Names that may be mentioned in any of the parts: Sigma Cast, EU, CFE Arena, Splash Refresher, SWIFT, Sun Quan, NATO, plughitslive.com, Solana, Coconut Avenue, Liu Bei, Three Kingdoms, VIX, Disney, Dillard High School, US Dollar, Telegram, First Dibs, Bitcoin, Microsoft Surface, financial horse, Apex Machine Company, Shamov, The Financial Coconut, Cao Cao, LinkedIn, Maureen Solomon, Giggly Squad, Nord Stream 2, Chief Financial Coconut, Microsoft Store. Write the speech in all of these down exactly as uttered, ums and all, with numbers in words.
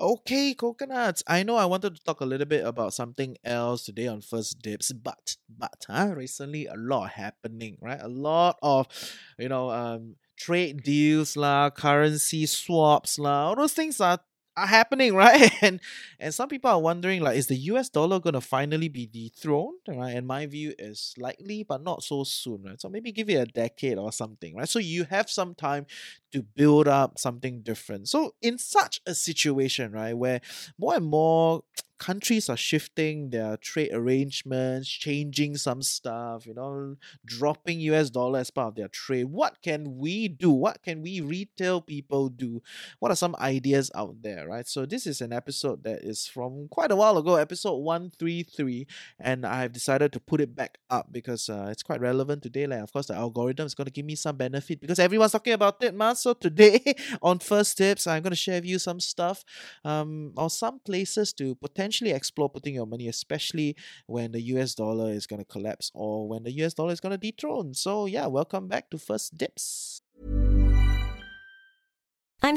Okay, coconuts. I know I wanted to talk a little bit about something else today on First Dibs, but but huh, recently a lot happening, right? A lot of, you know, um, trade deals lah, currency swaps lah. All those things are are happening, right? And and some people are wondering, like, is the U S dollar going to finally be dethroned, right? And my view is likely, but not so soon, right? So maybe give it a decade or something, right? So you have some time to build up something different. So in such a situation, right, where more and more countries are shifting their trade arrangements, changing some stuff, you know, dropping U S dollar as part of their trade. What can we do? What can we retail people do? What are some ideas out there, right? So this is an episode that is from quite a while ago, episode one thirty-three, and I've decided to put it back up because uh, it's quite relevant today. Like, of course, the algorithm is going to give me some benefit because everyone's talking about it, man. So today on First Tips, I'm going to share with you some stuff um, or some places to potentially explore putting your money, especially when the U S dollar is going to collapse or when the U S dollar is going to dethrone. So yeah, welcome back to First Dips. I'm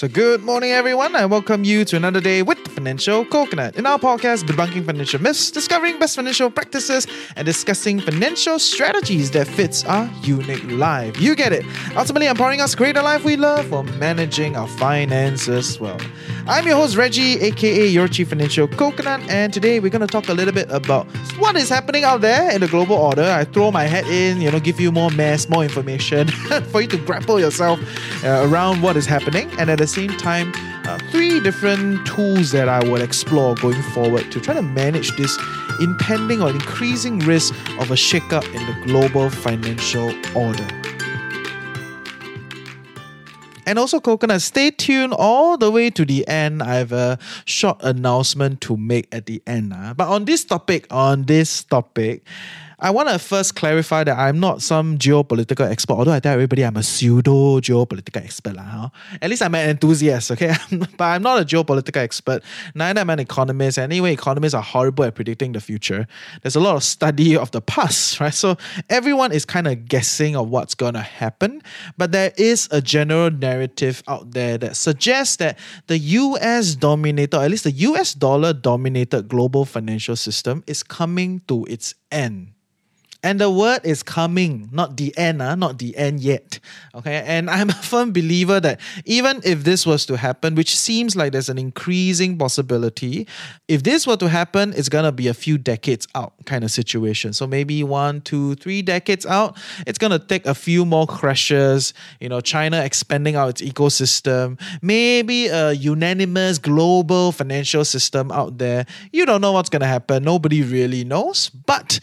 So good morning, everyone. I welcome you to another day with the Financial Coconut. In our podcast, debunking financial myths, discovering best financial practices, and discussing financial strategies that fits our unique life. You get it. Ultimately, empowering us to create a life we love while managing our finances well. I'm your host, Reggie, aka your Chief Financial Coconut, and today we're going to talk a little bit about what is happening out there in the global order. I throw my head in, you know, give you more mess, more information for you to grapple yourself uh, around what is happening, and at the same time uh, three different tools that I will explore going forward to try to manage this impending or increasing risk of a shakeup in the global financial order. And also, coconuts, stay tuned all the way to the end. I have a short announcement to make at the end. Uh. But on this topic, on this topic, I want to first clarify that I'm not some geopolitical expert, although I tell everybody I'm a pseudo-geopolitical expert. Huh? At least I'm an enthusiast, okay? But I'm not a geopolitical expert. Neither am I an economist. Anyway, economists are horrible at predicting the future. There's a lot of study of the past, right? So everyone is kind of guessing of what's going to happen. But there is a general narrative out there that suggests that the U S-dominated, or at least the U S dollar-dominated global financial system is coming to its end. And the word is coming, not the end, uh, not the end yet. Okay, and I'm a firm believer that even if this was to happen, which seems like there's an increasing possibility, if this were to happen, it's going to be a few decades out kind of situation. So maybe one, two, three decades out, it's going to take a few more crashes, you know, China expanding out its ecosystem, maybe a unanimous global financial system out there. You don't know what's going to happen. Nobody really knows. But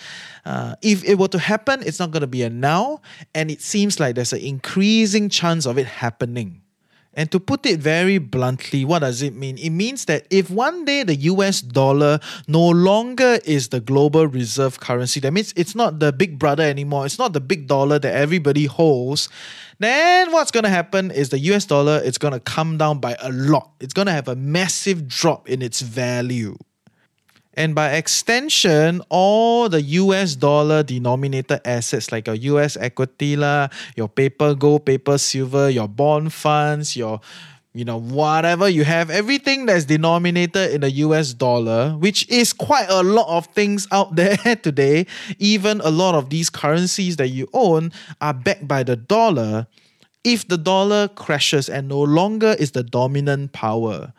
Uh, if it were to happen, it's not going to be a now, and it seems like there's an increasing chance of it happening. And to put it very bluntly, what does it mean? It means that if one day the U S dollar no longer is the global reserve currency, that means it's not the big brother anymore, it's not the big dollar that everybody holds, then what's going to happen is the U S dollar is going to come down by a lot. It's going to have a massive drop in its value. And by extension, all the U S dollar denominated assets like your U S equity, la, your paper gold, paper silver, your bond funds, your, you know, whatever you have, everything that's denominated in the U S dollar, which is quite a lot of things out there today, even a lot of these currencies that you own are backed by the dollar. If the dollar crashes and no longer is the dominant power,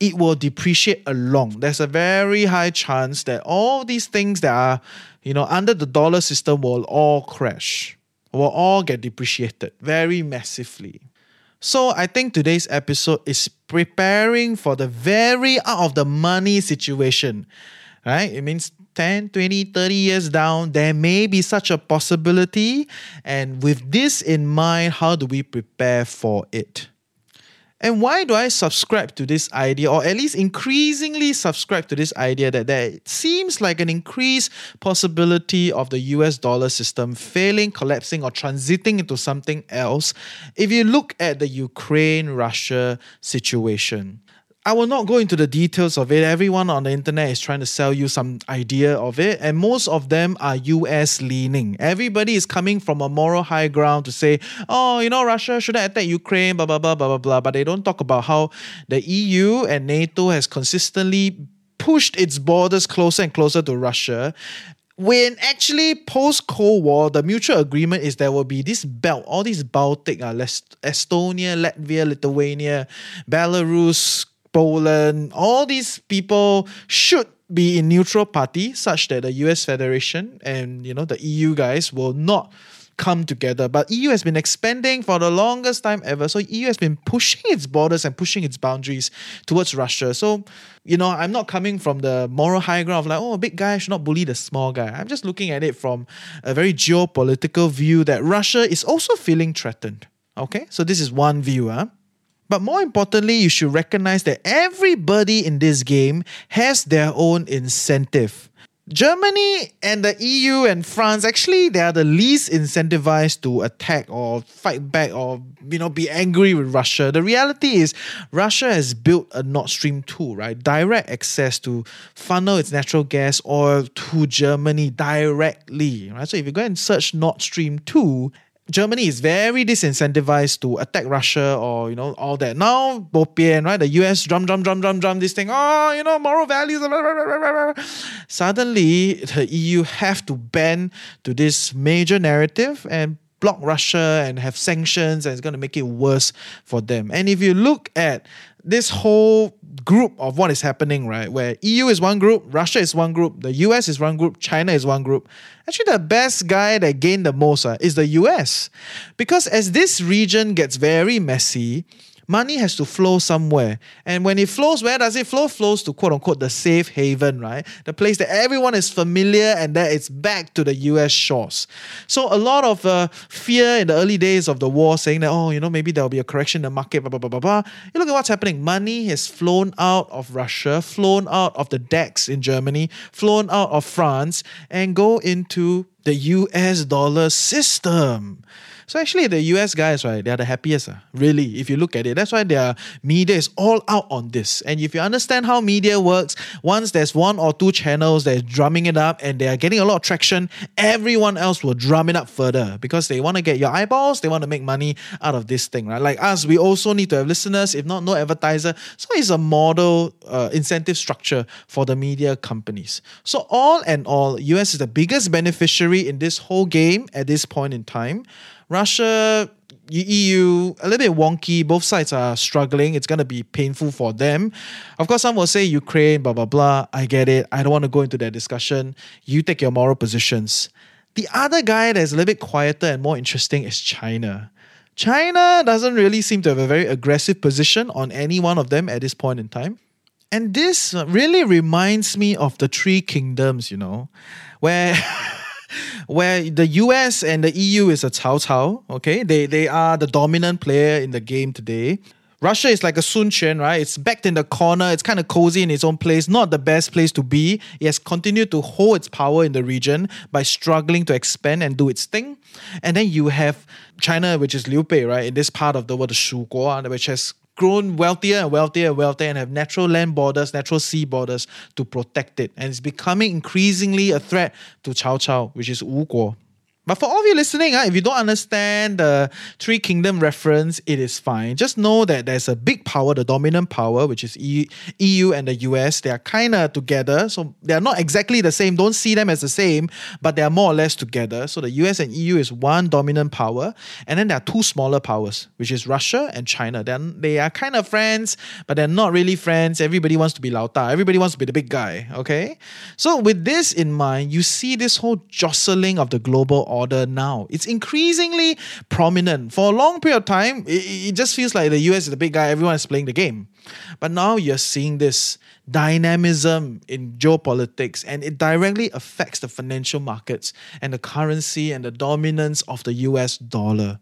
it will depreciate along. There's a very high chance that all these things that are, you know, under the dollar system will all crash, will all get depreciated very massively. So I think today's episode is preparing for the very out of the money situation, right? It means ten, twenty, thirty years down, there may be such a possibility. And with this in mind, how do we prepare for it? And why do I subscribe to this idea, or at least increasingly subscribe to this idea, that there seems like an increased possibility of the U S dollar system failing, collapsing, or transiting into something else? If you look at the Ukraine-Russia situation, I will not go into the details of it. Everyone on the internet is trying to sell you some idea of it, and most of them are U S leaning. Everybody is coming from a moral high ground to say, oh, you know, Russia shouldn't attack Ukraine, blah, blah, blah, blah, blah, blah. But they don't talk about how the E U and NATO has consistently pushed its borders closer and closer to Russia, when actually post-Cold War, the mutual agreement is there will be this belt, all these Baltic, uh, Estonia, Latvia, Lithuania, Belarus, Poland, all these people should be in neutral party, such that the U S Federation and, you know, the E U guys will not come together. But E U has been expanding for the longest time ever. So E U has been pushing its borders and pushing its boundaries towards Russia. So, you know, I'm not coming from the moral high ground of like, oh, a big guy should not bully the small guy. I'm just looking at it from a very geopolitical view that Russia is also feeling threatened. Okay, so this is one view, huh? But more importantly, you should recognize that everybody in this game has their own incentive. Germany and the E U and France, actually, they are the least incentivized to attack or fight back or, you know, be angry with Russia. The reality is Russia has built a Nord Stream two, right? Direct access to funnel its natural gas oil to Germany directly, right? So if you go and search Nord Stream two, Germany is very disincentivized to attack Russia or, you know, all that. Now, bo pian, right? The U S drum, drum, drum, drum, drum, this thing. Oh, you know, moral values. Blah, blah, blah, blah, blah. Suddenly, the E U have to bend to this major narrative and block Russia and have sanctions, and it's going to make it worse for them. And if you look at this whole group of what is happening, right, where E U is one group, Russia is one group, the U S is one group, China is one group, actually the best guy that gained the most uh, is the U S. Because as this region gets very messy, money has to flow somewhere. And when it flows, where does it flow? Flows to quote-unquote the safe haven, right? The place that everyone is familiar, and that it's back to the U S shores. So a lot of uh, fear in the early days of the war, saying that, oh, you know, maybe there'll be a correction in the market, blah, blah, blah, blah, blah. You look at what's happening. Money has flown out of Russia, flown out of the D A X in Germany, flown out of France, and go into the U S dollar system. So actually, the U S guys, right, they are the happiest, uh, really, if you look at it. That's why their media is all out on this. And if you understand how media works, once there's one or two channels that is drumming it up and they are getting a lot of traction, everyone else will drum it up further because they want to get your eyeballs, they want to make money out of this thing, right? Like us, we also need to have listeners, if not, no advertiser. So it's a model uh, incentive structure for the media companies. So all and all, U S is the biggest beneficiary in this whole game at this point in time. Russia, E U, a little bit wonky. Both sides are struggling. It's going to be painful for them. Of course, some will say Ukraine, blah, blah, blah. I get it. I don't want to go into that discussion. You take your moral positions. The other guy that's a little bit quieter and more interesting is China. China doesn't really seem to have a very aggressive position on any one of them at this point in time. And this really reminds me of the Three Kingdoms, you know, where... where the U S and the E U is a Cao Cao, okay? They they are the dominant player in the game today. Russia is like a Sun Quan, right? It's backed in the corner. It's kind of cozy in its own place. Not the best place to be. It has continued to hold its power in the region by struggling to expand and do its thing. And then you have China, which is Liu Bei, right? In this part of the world, the Shu Guo, which has grown wealthier and wealthier and wealthier and have natural land borders, natural sea borders to protect it. And it's becoming increasingly a threat to Cao Cao, which is Wu Guo. But for all of you listening, if you don't understand the Three Kingdom reference, it is fine. Just know that there's a big power, the dominant power, which is E U and the U S. They are kind of together. So they are not exactly the same. Don't see them as the same, but they are more or less together. So the U S and E U is one dominant power. And then there are two smaller powers, which is Russia and China. They are, they are kind of friends, but they're not really friends. Everybody wants to be Lao Da. Everybody wants to be the big guy. Okay. So with this in mind, you see this whole jostling of the global order now. It's increasingly prominent. For a long period of time, it, it just feels like the U S is the big guy, everyone is playing the game. But now you're seeing this dynamism in geopolitics, and it directly affects the financial markets and the currency and the dominance of the U S dollar.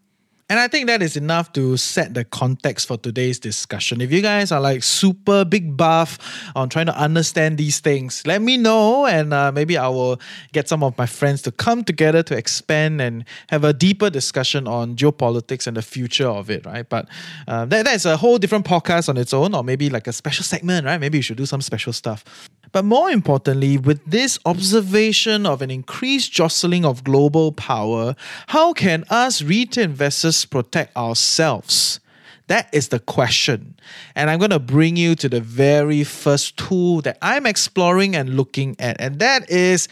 And I think that is enough to set the context for today's discussion. If you guys are like super big buff on trying to understand these things, let me know, and uh, maybe I will get some of my friends to come together to expand and have a deeper discussion on geopolitics and the future of it, right? But uh, that, that is a whole different podcast on its own, or maybe like a special segment, right? Maybe you should do some special stuff. But more importantly, with this observation of an increased jostling of global power, how can us retail investors protect ourselves? That is the question. And I'm going to bring you to the very first tool that I'm exploring and looking at, and that is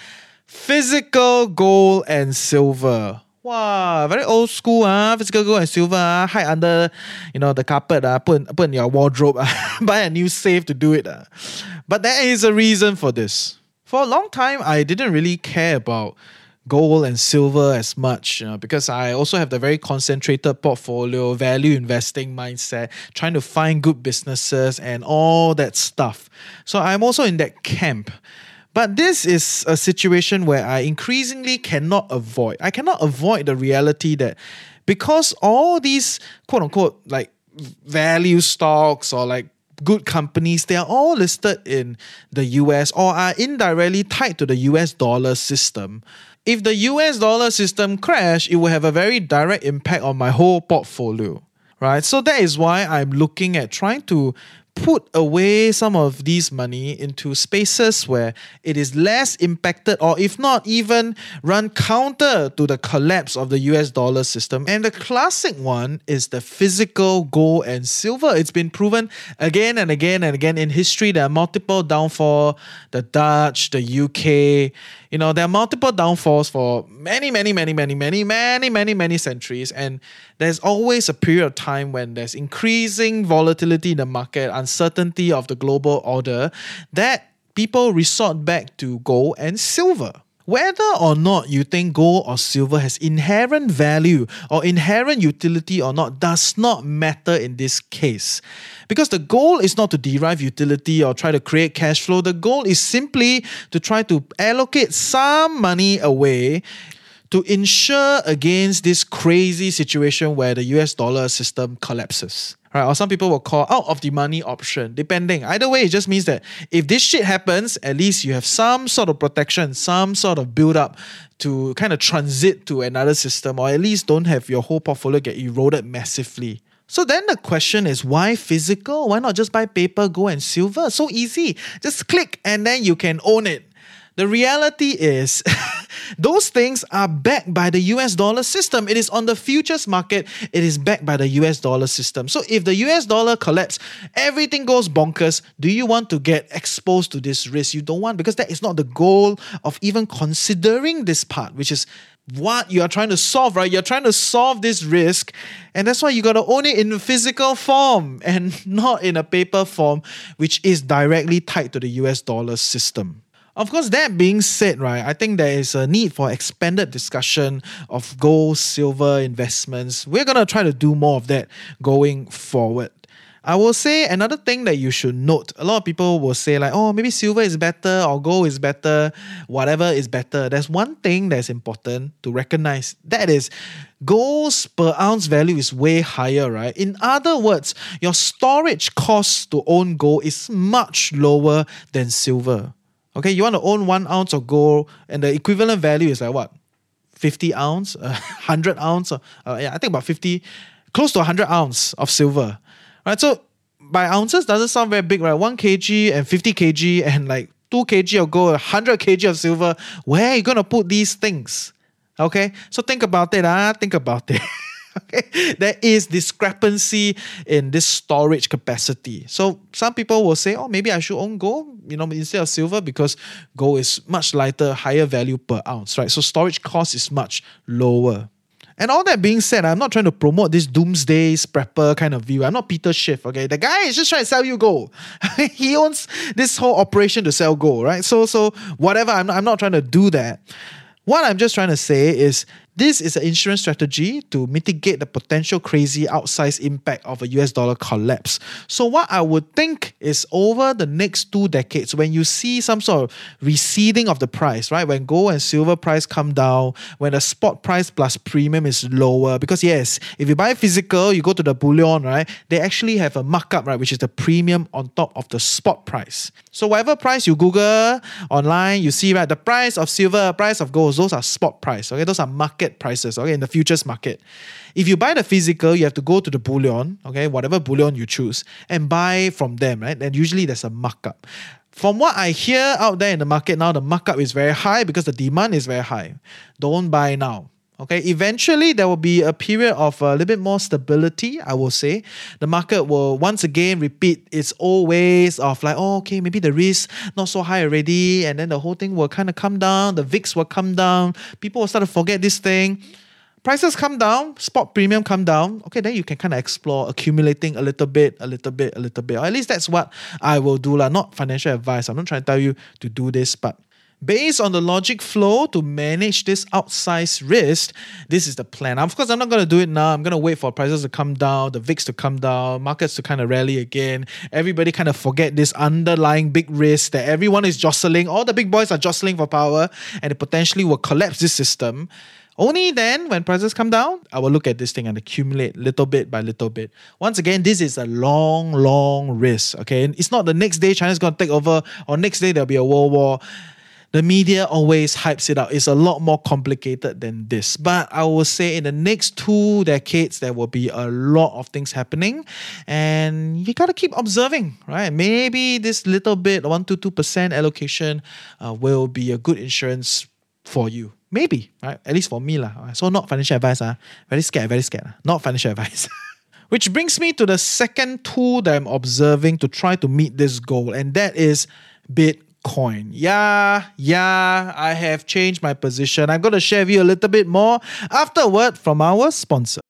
physical gold and silver. Wow, very old school, huh? Physical gold and silver, huh? Hide under, you know, the carpet, uh, put, in, put in your wardrobe, uh, buy a new safe to do it. Uh. But there is a reason for this. For a long time, I didn't really care about gold and silver as much, you know, because I also have the very concentrated portfolio, value investing mindset, trying to find good businesses and all that stuff. So I'm also in that camp. But this is a situation where I increasingly cannot avoid. I cannot avoid the reality that because all these quote-unquote like value stocks or like good companies, they are all listed in the U S or are indirectly tied to the U S dollar system. If the U S dollar system crash, it will have a very direct impact on my whole portfolio, right? So that is why I'm looking at trying to put away some of these money into spaces where it is less impacted, or if not even run counter to the collapse of the U S dollar system. And the classic one is the physical gold and silver. It's been proven again and again and again in history. There are multiple downfalls, the Dutch, the U K, you know, there are multiple downfalls for many, many, many, many, many, many, many, many centuries. And there's always a period of time when there's increasing volatility in the market, uncertainty of the global order, that people resort back to gold and silver. Whether or not you think gold or silver has inherent value or inherent utility or not does not matter in this case. Because the goal is not to derive utility or try to create cash flow. The goal is simply to try to allocate some money away to insure against this crazy situation where the U S dollar system collapses. Right, or some people will call out of the money option, depending. Either way, it just means that if this shit happens, at least you have some sort of protection, some sort of build up to kind of transit to another system, or at least don't have your whole portfolio get eroded massively. So then the question is, why physical? Why not just buy paper, gold and silver? So easy. Just click and then you can own it. The reality is, those things are backed by the U S dollar system. It is on the futures market. It is backed by the U S dollar system. So if the U S dollar collapses, everything goes bonkers. Do you want to get exposed to this risk? You don't want, because that is not the goal of even considering this part, which is what you are trying to solve, right? You're trying to solve this risk, and that's why you got to own it in physical form and not in a paper form, which is directly tied to the U S dollar system. Of course, that being said, right, I think there is a need for expanded discussion of gold, silver investments. We're going to try to do more of that going forward. I will say another thing that you should note. A lot of people will say like, oh, maybe silver is better or gold is better, whatever is better. There's one thing that's important to recognize. That is, gold's per ounce value is way higher, right? In other words, your storage cost to own gold is much lower than silver. Okay, you want to own one ounce of gold and the equivalent value is like what? fifty ounce? Uh, one hundred ounce? Uh, yeah, I think about fifty, close to one hundred ounce of silver. Right, so by ounces doesn't sound very big, right? one kilogram and fifty kilograms and like two kilograms of gold, one hundred kilograms of silver. Where are you going to put these things? Okay, so think about it. Ah, think about it. Okay, there is discrepancy in this storage capacity. So some people will say, oh, maybe I should own gold, you know, instead of silver, because gold is much lighter, higher value per ounce, right? So storage cost is much lower. And all that being said, I'm not trying to promote this doomsday prepper kind of view. I'm not Peter Schiff, okay? The guy is just trying to sell you gold. He owns this whole operation to sell gold, right? So, so whatever, I'm not, I'm not trying to do that. What I'm just trying to say is This is an insurance strategy to mitigate the potential crazy outsized impact of a U S dollar collapse. So what I would think is over the next two decades, when you see some sort of receding of the price, right? When gold and silver price come down, when the spot price plus premium is lower, because yes, if you buy physical, you go to the bullion, right? They actually have a markup, right? Which is the premium on top of the spot price. So whatever price you Google online, you see, right? The price of silver, price of gold, those are spot price, okay? Those are market prices, okay? In the futures market. If you buy the physical, you have to go to the bullion, okay? Whatever bullion you choose and buy from them, right? And usually there's a markup. From what I hear out there in the market now, the markup is very high because the demand is very high. Don't buy now. Okay, eventually there will be a period of a little bit more stability, I will say. The market will once again repeat its old ways of like, oh, okay, maybe the risk not so high already, and then the whole thing will kind of come down, the V I X will come down, people will start to forget this thing. Prices come down, spot premium come down. Okay, then you can kind of explore accumulating a little bit, a little bit, a little bit. Or at least that's what I will do lah. Not financial advice. I'm not trying to tell you to do this, but based on the logic flow to manage this outsized risk, this is the plan. Of course, I'm not going to do it now. I'm going to wait for prices to come down, the V I X to come down, markets to kind of rally again. Everybody kind of forget this underlying big risk that everyone is jostling. All the big boys are jostling for power and it potentially will collapse this system. Only then, when prices come down, I will look at this thing and accumulate little bit by little bit. Once again, this is a long, long risk, okay? And it's not the next day China's going to take over or next day there'll be a world war. The media always hypes it up. It's a lot more complicated than this. But I will say in the next two decades, there will be a lot of things happening. And you got to keep observing, right? Maybe this little bit, one to two percent allocation uh, will be a good insurance for you. Maybe, right? At least for me lah. So not financial advice. Uh. Very scared, very scared. Uh. Not financial advice. Which brings me to the second tool that I'm observing to try to meet this goal. And that is Bitcoin. Coin. Yeah, yeah, I have changed my position. I'm going to share with you a little bit more after a word from our sponsor.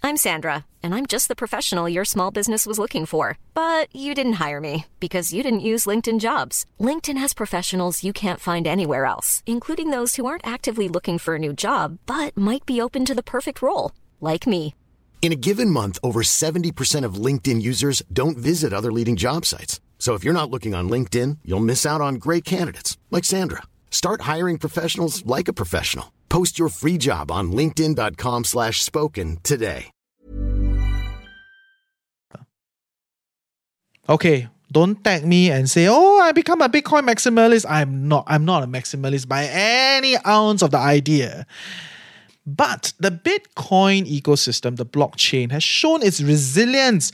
I'm Sandra, and I'm just the professional your small business was looking for. But you didn't hire me because you didn't use LinkedIn Jobs. LinkedIn has professionals you can't find anywhere else, including those who aren't actively looking for a new job, but might be open to the perfect role, like me. In a given month, over seventy percent of LinkedIn users don't visit other leading job sites. So if you're not looking on LinkedIn, you'll miss out on great candidates like Sandra. Start hiring professionals like a professional. Post your free job on linkedin dot com slash spoken today. Okay, don't tag me and say, oh, I become a Bitcoin maximalist. I'm not, I'm not a maximalist by any ounce of the idea. But the Bitcoin ecosystem, the blockchain, has shown its resilience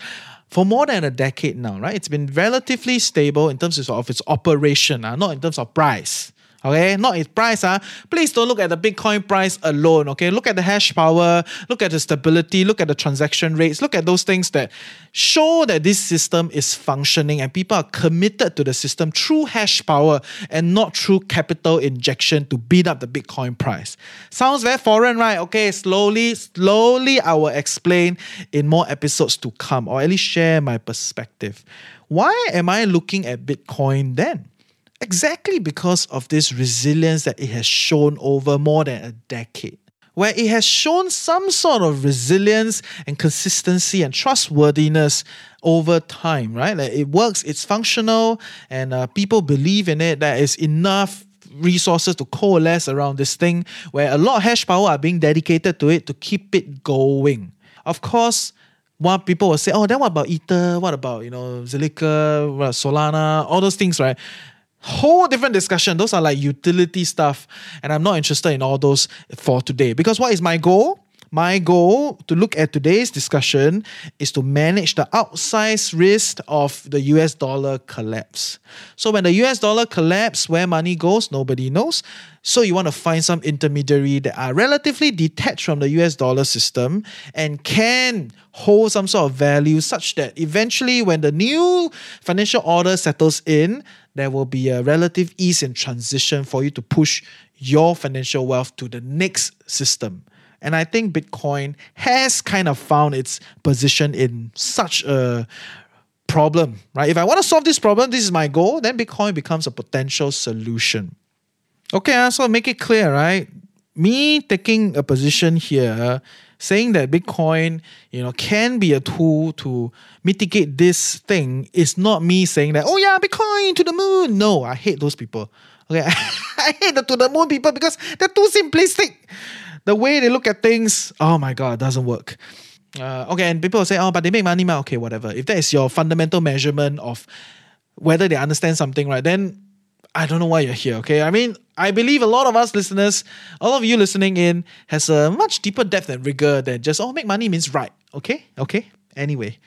for more than a decade now, right? It's been relatively stable in terms of its operation, uh, not in terms of price. Okay, not its price. Uh. Please don't look at the Bitcoin price alone, okay? Look at the hash power, look at the stability, look at the transaction rates, look at those things that show that this system is functioning and people are committed to the system through hash power and not through capital injection to beat up the Bitcoin price. Sounds very foreign, right? Okay, slowly, slowly I will explain in more episodes to come, or at least share my perspective. Why am I looking at Bitcoin then? Exactly because of this resilience that it has shown over more than a decade, where it has shown some sort of resilience and consistency and trustworthiness over time, right? Like it works, it's functional, and uh, people believe in it. There is enough resources to coalesce around this thing, where a lot of hash power are being dedicated to it to keep it going. Of course, one people will say, oh, then what about Ether? What about, you know, Zilica, Solana, all those things, right? Whole different discussion. Those are like utility stuff. And I'm not interested in all those for today. Because what is my goal? My goal to look at today's discussion is to manage the outsized risk of the U S dollar collapse. So when the U S dollar collapse, where money goes, nobody knows. So you want to find some intermediary that are relatively detached from the U S dollar system and can hold some sort of value such that eventually when the new financial order settles in, there will be a relative ease in transition for you to push your financial wealth to the next system. And I think Bitcoin has kind of found its position in such a problem, right? If I want to solve this problem, this is my goal, then Bitcoin becomes a potential solution. Okay, so make it clear, right? Me taking a position here, saying that Bitcoin, you know, can be a tool to mitigate this thing, is not me saying that, oh yeah, Bitcoin to the moon. No, I hate those people. Okay, I hate the to the moon people because they're too simplistic. The way they look at things, oh my God, it doesn't work. Uh, okay, and people will say, oh, but they make money, man. Okay, whatever. If that is your fundamental measurement of whether they understand something, right, then I don't know why you're here, okay? I mean, I believe a lot of us listeners, all of you listening in, has a much deeper depth and rigor than just, oh, make money means right, okay? Okay? Anyway.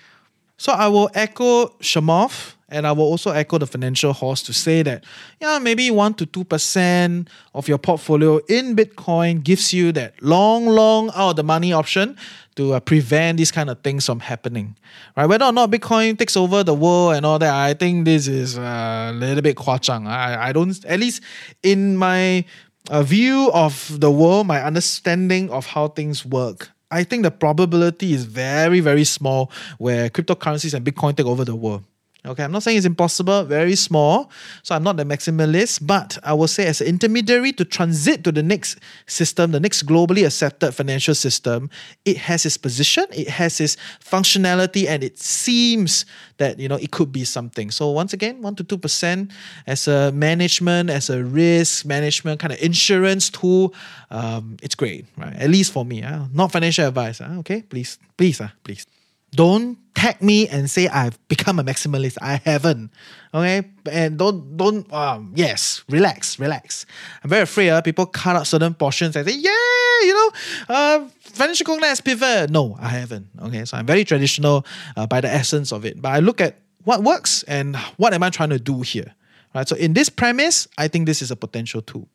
So I will echo Shamov, and I will also echo the financial horse to say that, yeah, maybe one percent to two percent of your portfolio in Bitcoin gives you that long, long out of the money option to uh, prevent these kind of things from happening. Right? Whether or not Bitcoin takes over the world and all that, I think this is a little bit kwachang. I, I don't, at least in my uh, view of the world, my understanding of how things work, I think the probability is very, very small where cryptocurrencies and Bitcoin take over the world. Okay, I'm not saying it's impossible, very small. So I'm not the maximalist, but I will say as an intermediary to transit to the next system, the next globally accepted financial system, it has its position, it has its functionality, and it seems that, you know, it could be something. So once again, one to two percent as a management, as a risk management kind of insurance tool, um, it's great, right? At least for me, uh, not financial advice, uh, okay? Please, please, uh, please. Don't tag me and say I've become a maximalist. I haven't. Okay? And don't, don't, um, yes, relax, relax. I'm very afraid uh, people cut out certain portions and say, yeah, you know, uh, financial coconut has pivot. No, I haven't. Okay? So I'm very traditional uh, by the essence of it. But I look at what works and what am I trying to do here. Right? So in this premise, I think this is a potential tool.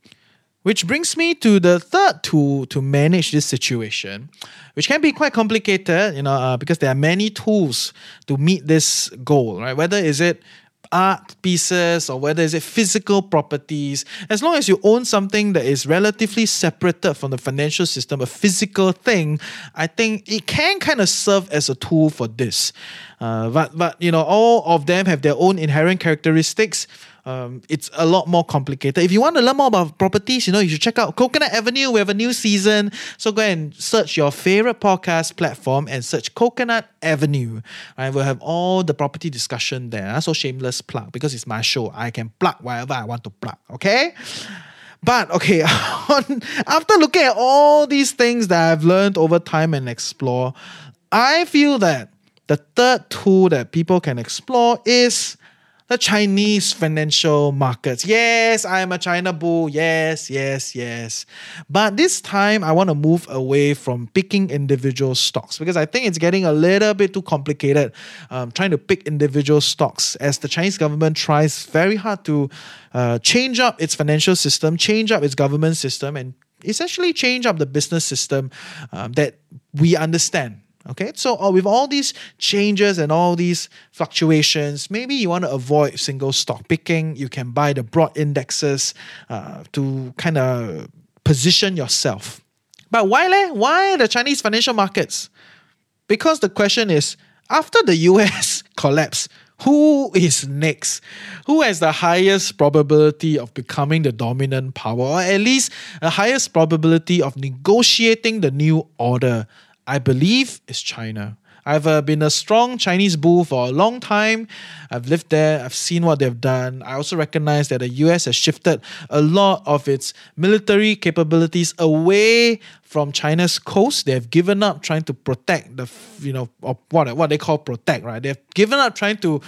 Which brings me to the third tool to manage this situation, which can be quite complicated, you know, uh, because there are many tools to meet this goal, right? Whether is it art pieces or whether is it physical properties, as long as you own something that is relatively separated from the financial system, a physical thing, I think it can kind of serve as a tool for this. Uh, but but you know, all of them have their own inherent characteristics. Um, it's a lot more complicated. If you want to learn more about properties, you know, you should check out Coconut Avenue. We have a new season. So go and search your favorite podcast platform and search Coconut Avenue. All right, we'll have all the property discussion there. So shameless plug because it's my show. I can plug whatever I want to plug. Okay? But, okay, on, after looking at all these things that I've learned over time and explore, I feel that the third tool that people can explore is the Chinese financial markets. Yes, I'm a China bull. Yes, yes, yes. But this time, I want to move away from picking individual stocks because I think it's getting a little bit too complicated um, trying to pick individual stocks as the Chinese government tries very hard to uh, change up its financial system, change up its government system, and essentially change up the business system um, that we understand. Okay, so uh, with all these changes and all these fluctuations, maybe you want to avoid single stock picking. You can buy the broad indexes uh, to kind of position yourself. But why leh? Why the Chinese financial markets? Because the question is, after the U S collapse, who is next? Who has the highest probability of becoming the dominant power, or at least the highest probability of negotiating the new order? I believe it's China. I've uh, been a strong Chinese bull for a long time. I've lived there. I've seen what they've done. I also recognize that the U S has shifted a lot of its military capabilities away from China's coast. They've given up trying to protect the, you know, or what, what they call protect, right? They've given up trying to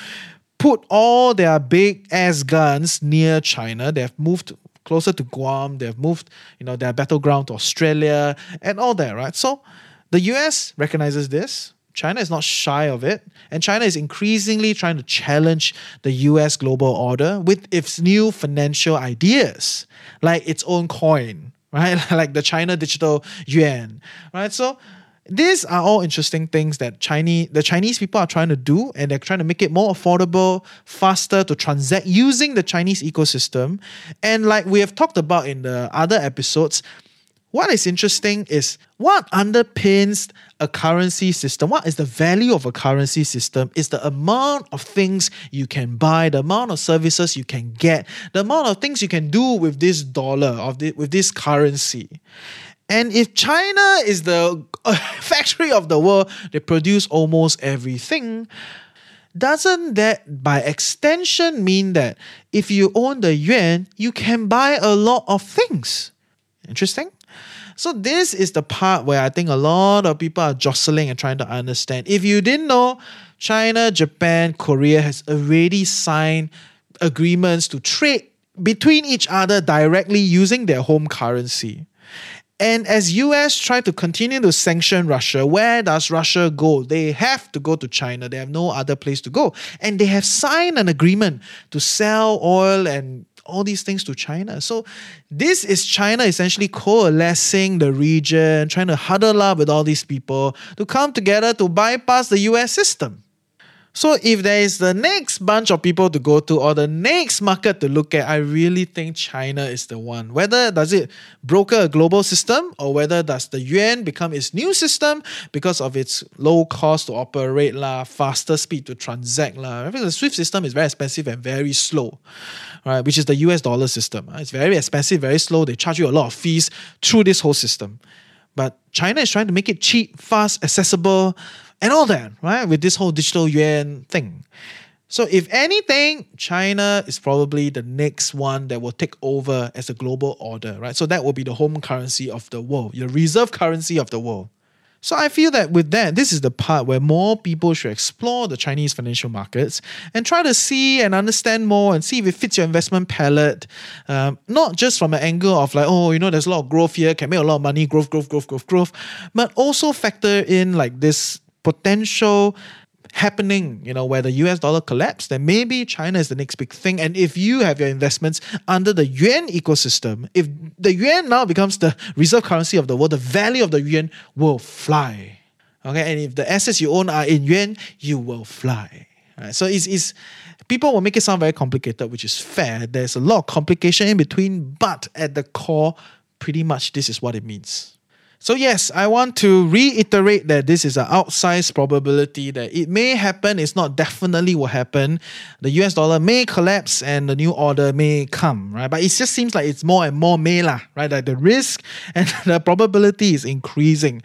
put all their big-ass guns near China. They've moved closer to Guam. They've moved, you know, their battleground to Australia and all that, right? So the U S recognizes this. China is not shy of it. And China is increasingly trying to challenge the U S global order with its new financial ideas, like its own coin, right? Like the China digital yuan, right? So these are all interesting things that Chinese, the Chinese people are trying to do, and they're trying to make it more affordable, faster to transact using the Chinese ecosystem. And like we have talked about in the other episodes, what is interesting is what underpins a currency system, what is the value of a currency system, is the amount of things you can buy, the amount of services you can get, the amount of things you can do with this dollar, of the, with this currency. And if China is the factory of the world, they produce almost everything, doesn't that by extension mean that if you own the yuan, you can buy a lot of things? Interesting. So this is the part where I think a lot of people are jostling and trying to understand. If you didn't know, China, Japan, Korea has already signed agreements to trade between each other directly using their home currency. And as U S try to continue to sanction Russia, where does Russia go? They have to go to China. They have no other place to go. And they have signed an agreement to sell oil and all these things to China. So this is China essentially coalescing the region, trying to huddle up with all these people to come together to bypass the U S system. So if there is the next bunch of people to go to or the next market to look at, I really think China is the one. Whether does it broker a global system or whether does the yuan become its new system because of its low cost to operate, la, faster speed to transact. La. The SWIFT system is very expensive and very slow, right? Which is the U S dollar system. It's very expensive, very slow. They charge you a lot of fees through this whole system. But China is trying to make it cheap, fast, accessible, and all that, right? With this whole digital yuan thing. So if anything, China is probably the next one that will take over as a global order, right? So that will be the home currency of the world, the reserve currency of the world. So I feel that with that, this is the part where more people should explore the Chinese financial markets and try to see and understand more and see if it fits your investment palette. Um, not just from an angle of like, oh, you know, there's a lot of growth here, can make a lot of money, growth, growth, growth, growth, growth. But also factor in like this potential happening, you know, where the U S dollar collapsed, then maybe China is the next big thing. And if you have your investments under the yuan ecosystem, if the yuan now becomes the reserve currency of the world, the value of the yuan will fly. Okay, and if the assets you own are in yuan, you will fly. All right, so it's, it's people will make it sound very complicated, which is fair. There's a lot of complication in between, but at the core, pretty much this is what it means. So yes, I want to reiterate that this is an outsized probability that it may happen, it's not definitely will happen. The U S dollar may collapse and the new order may come, right? But it just seems like it's more and more may lah, right? Like the risk and the probability is increasing,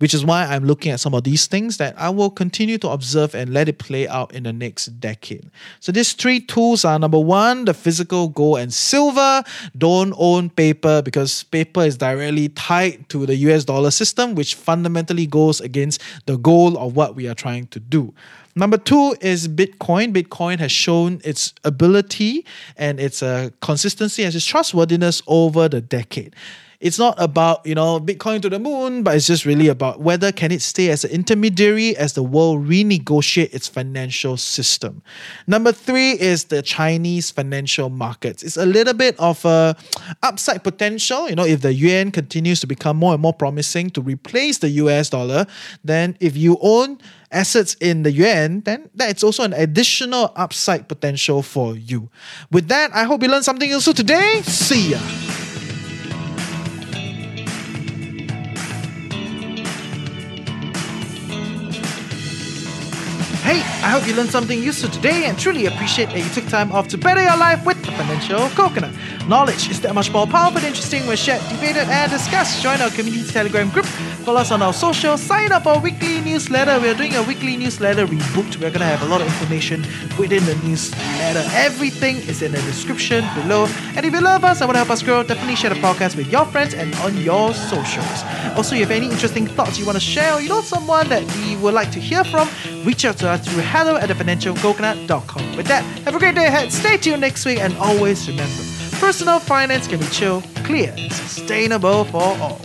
which is why I'm looking at some of these things that I will continue to observe and let it play out in the next decade. So these three tools are number one, the physical gold and silver. Don't own paper because paper is directly tied to the U S dollar system, which fundamentally goes against the goal of what we are trying to do. Number two is Bitcoin. Bitcoin has shown its ability and its uh, consistency and its trustworthiness over the decade. It's not about, you know, Bitcoin to the moon, but it's just really about whether can it stay as an intermediary as the world renegotiate its financial system. Number three is the Chinese financial markets. It's a little bit of a upside potential. You know, if the yuan continues to become more and more promising to replace the U S dollar, then if you own assets in the yuan, then that's also an additional upside potential for you. With that, I hope you learned something useful today. See ya! Hey, I hope you learned something useful today and truly appreciate that you took time off to better your life with the Financial Coconut. Knowledge is that much more powerful and interesting when shared, debated, and discussed. Join our community Telegram group, follow us on our social, sign up for our weekly newsletter. We're doing a weekly newsletter rebooked. We're going to have a lot of information within the newsletter. Everything is in the description below. And if you love us and want to help us grow, definitely share the podcast with your friends and on your socials. Also, if you have any interesting thoughts you want to share or you know someone that we would like to hear from, reach out to us through hello at the financial coconut dot com. With that, have a great day ahead, stay tuned next week, and always remember, personal finance can be chill, clear, and sustainable for all.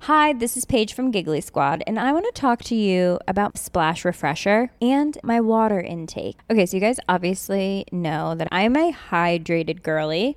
Hi, this is Paige from Giggly Squad, and I want to talk to you about Splash Refresher and my water intake. Okay, so you guys obviously know that I'm a hydrated girly,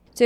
So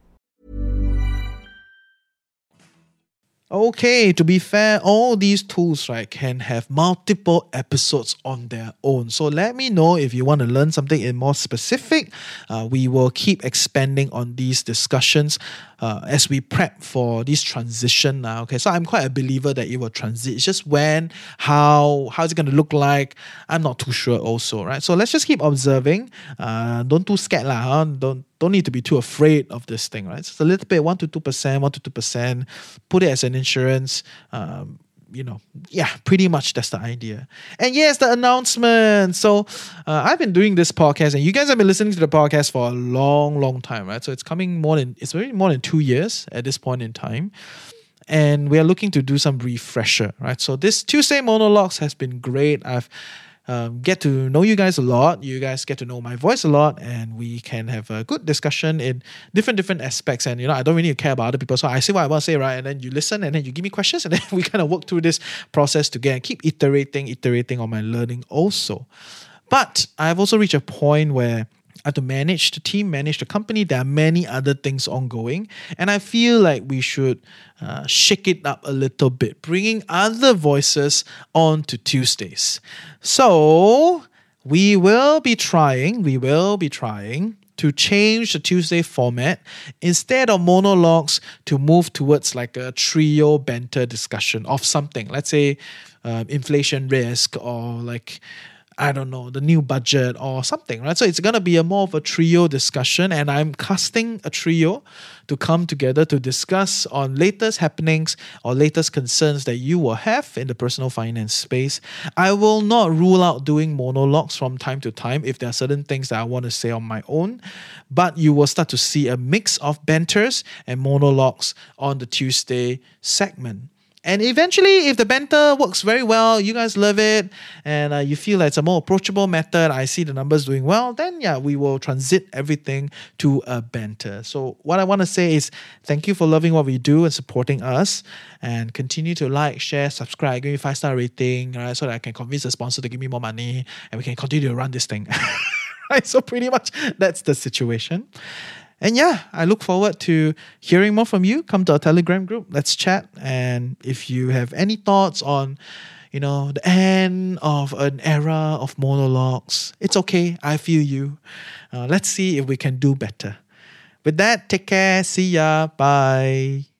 Okay, to be fair, all these tools, right, can have multiple episodes on their own. So let me know if you want to learn something in more specific. Uh, we will keep expanding on these discussions uh, as we prep for this transition now. Okay, so I'm quite a believer that it will transit. It's just when, how, how is it going to look like? I'm not too sure also, right? So let's just keep observing. Uh, don't too scared lah, huh? Don't. Don't need to be too afraid of this thing, right? It's a little bit, one to two percent, one to two percent. Put it as an insurance. Um, you know, yeah, pretty much that's the idea. And yes, the announcement. So uh, I've been doing this podcast, and you guys have been listening to the podcast for a long, long time, right? So it's coming more than, it's already more than two years at this point in time. And we are looking to do some refresher, right? So this Tuesday Monologues has been great. I've Um, get to know you guys a lot. You guys get to know my voice a lot, and we can have a good discussion in different different aspects. And you know, I don't really care about other people, so I say what I want to say, right? And then you listen, and then you give me questions, and then we kind of work through this process together. Keep iterating, iterating on my learning also. But I've also reached a point where I have to manage the team, manage the company. There are many other things ongoing, and I feel like we should uh, shake it up a little bit, bringing other voices on to Tuesdays. So we will be trying, we will be trying to change the Tuesday format. Instead of monologues, to move towards like a trio banter discussion of something. Let's say uh, inflation risk, or like, I don't know, the new budget or something, right? So it's going to be a more of a trio discussion, and I'm casting a trio to come together to discuss on latest happenings or latest concerns that you will have in the personal finance space. I will not rule out doing monologues from time to time if there are certain things that I want to say on my own, but you will start to see a mix of banters and monologues on the Tuesday segment. And eventually, if the banter works very well, you guys love it, and uh, you feel like it's a more approachable method, I see the numbers doing well, then yeah, we will transit everything to a banter. So what I want to say is thank you for loving what we do and supporting us, and continue to like, share, subscribe, give me a five-star rating, right, so that I can convince the sponsor to give me more money, and we can continue to run this thing. Right, so pretty much that's the situation. And yeah, I look forward to hearing more from you. Come to our Telegram group. Let's chat. And if you have any thoughts on, you know, the end of an era of monologues, it's okay. I feel you. Uh, let's see if we can do better. With that, take care. See ya. Bye.